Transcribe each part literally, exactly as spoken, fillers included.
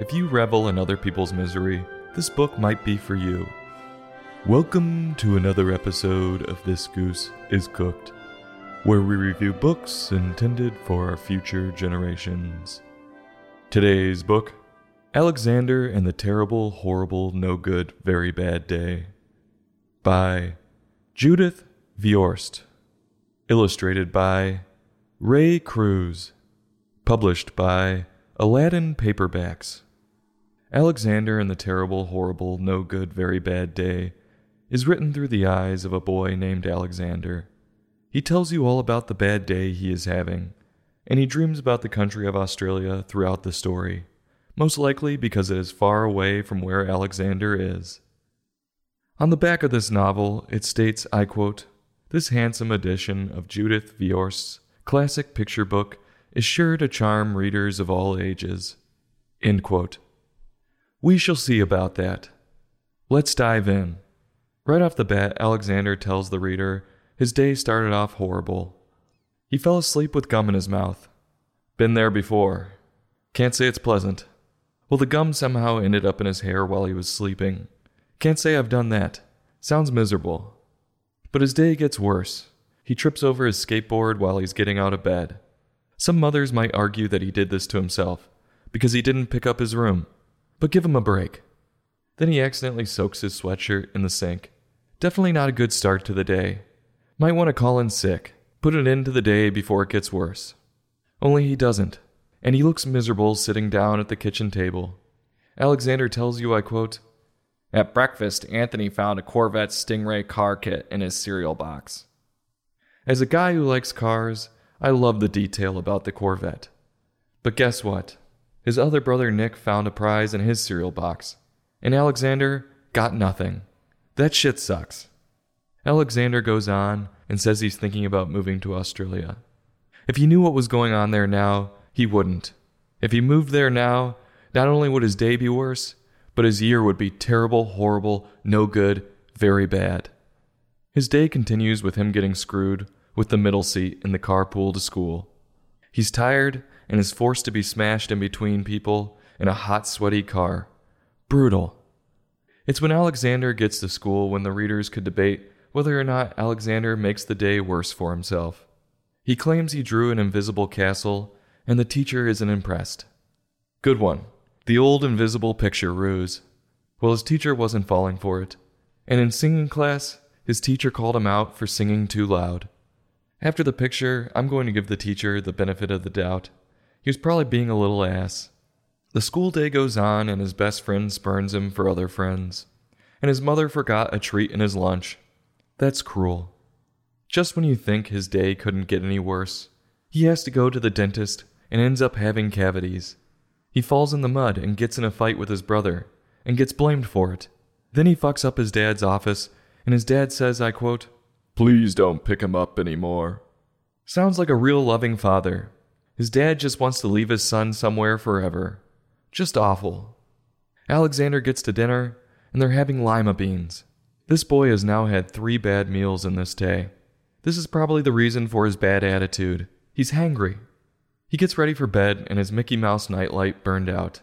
If you revel in other people's misery, this book might be for you. Welcome to another episode of This Goose is Cooked, where we review books intended for our future generations. Today's book, Alexander and the Terrible, Horrible, No Good, Very Bad Day, by Judith Viorst, illustrated by Ray Cruz, published by Aladdin Paperbacks. Alexander and the Terrible, Horrible, No Good, Very Bad Day is written through the eyes of a boy named Alexander. He tells you all about the bad day he is having, and he dreams about the country of Australia throughout the story, most likely because it is far away from where Alexander is. On the back of this novel, it states, I quote, "This handsome edition of Judith Viorst's classic picture book is sure to charm readers of all ages." End quote. We shall see about that. Let's dive in. Right off the bat, Alexander tells the reader his day started off horrible. He fell asleep with gum in his mouth. Been there before. Can't say it's pleasant. Well, the gum somehow ended up in his hair while he was sleeping. Can't say I've done that. Sounds miserable. But his day gets worse. He trips over his skateboard while he's getting out of bed. Some mothers might argue that he did this to himself because he didn't pick up his room. But give him a break. Then he accidentally soaks his sweatshirt in the sink. Definitely not a good start to the day. Might want to call in sick, put an end to the day before it gets worse. Only he doesn't, and he looks miserable sitting down at the kitchen table. Alexander tells you, I quote, "At breakfast, Anthony found a Corvette Stingray car kit in his cereal box." As a guy who likes cars, I love the detail about the Corvette. But guess what? His other brother Nick found a prize in his cereal box, and Alexander got nothing. That shit sucks. Alexander goes on and says he's thinking about moving to Australia. If he knew what was going on there now, he wouldn't. If he moved there now, not only would his day be worse, but his year would be terrible, horrible, no good, very bad. His day continues with him getting screwed with the middle seat in the carpool to school. He's tired and is forced to be smashed in between people in a hot, sweaty car. Brutal. It's when Alexander gets to school when the readers could debate whether or not Alexander makes the day worse for himself. He claims he drew an invisible castle, and the teacher isn't impressed. Good one. The old invisible picture ruse. Well, his teacher wasn't falling for it. And in singing class, his teacher called him out for singing too loud. After the picture, I'm going to give the teacher the benefit of the doubt. He was probably being a little ass. The school day goes on, and his best friend spurns him for other friends. And his mother forgot a treat in his lunch. That's cruel. Just when you think his day couldn't get any worse, he has to go to the dentist and ends up having cavities. He falls in the mud and gets in a fight with his brother and gets blamed for it. Then he fucks up his dad's office, and his dad says, I quote, "Please don't pick him up anymore." Sounds like a real loving father. His dad just wants to leave his son somewhere forever. Just awful. Alexander gets to dinner, and they're having lima beans. This boy has now had three bad meals in this day. This is probably the reason for his bad attitude. He's hangry. He gets ready for bed, and his Mickey Mouse nightlight burned out.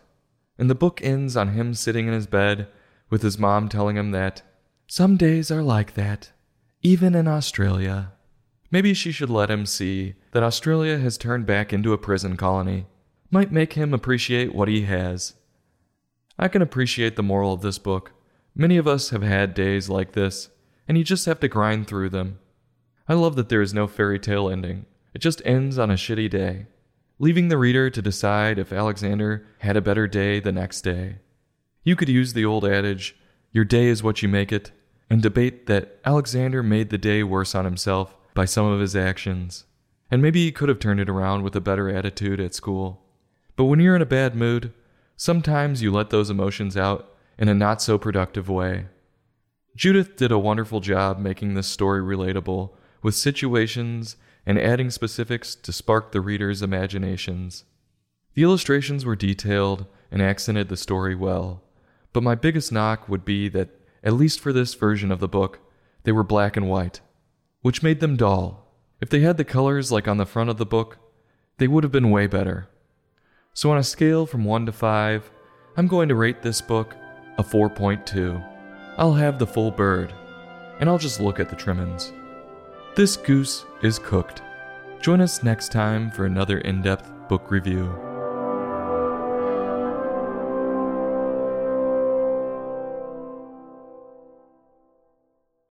And the book ends on him sitting in his bed with his mom telling him that some days are like that, even in Australia. Maybe she should let him see that Australia has turned back into a prison colony. Might make him appreciate what he has. I can appreciate the moral of this book. Many of us have had days like this, and you just have to grind through them. I love that there is no fairy tale ending. It just ends on a shitty day, leaving the reader to decide if Alexander had a better day the next day. You could use the old adage, "Your day is what you make it," and debate that Alexander made the day worse on himself by some of his actions. And maybe he could have turned it around with a better attitude at school. But when you're in a bad mood, sometimes you let those emotions out in a not-so-productive way. Judith did a wonderful job making this story relatable with situations and adding specifics to spark the reader's imaginations. The illustrations were detailed and accented the story well, but my biggest knock would be that, at least for this version of the book, they were black and white, which made them dull. If they had the colors like on the front of the book, they would have been way better. So on a scale from one to five, I'm going to rate this book a four point two. I'll have the full bird, and I'll just look at the trimmings. This Goose is Cooked. Join us next time for another in-depth book review.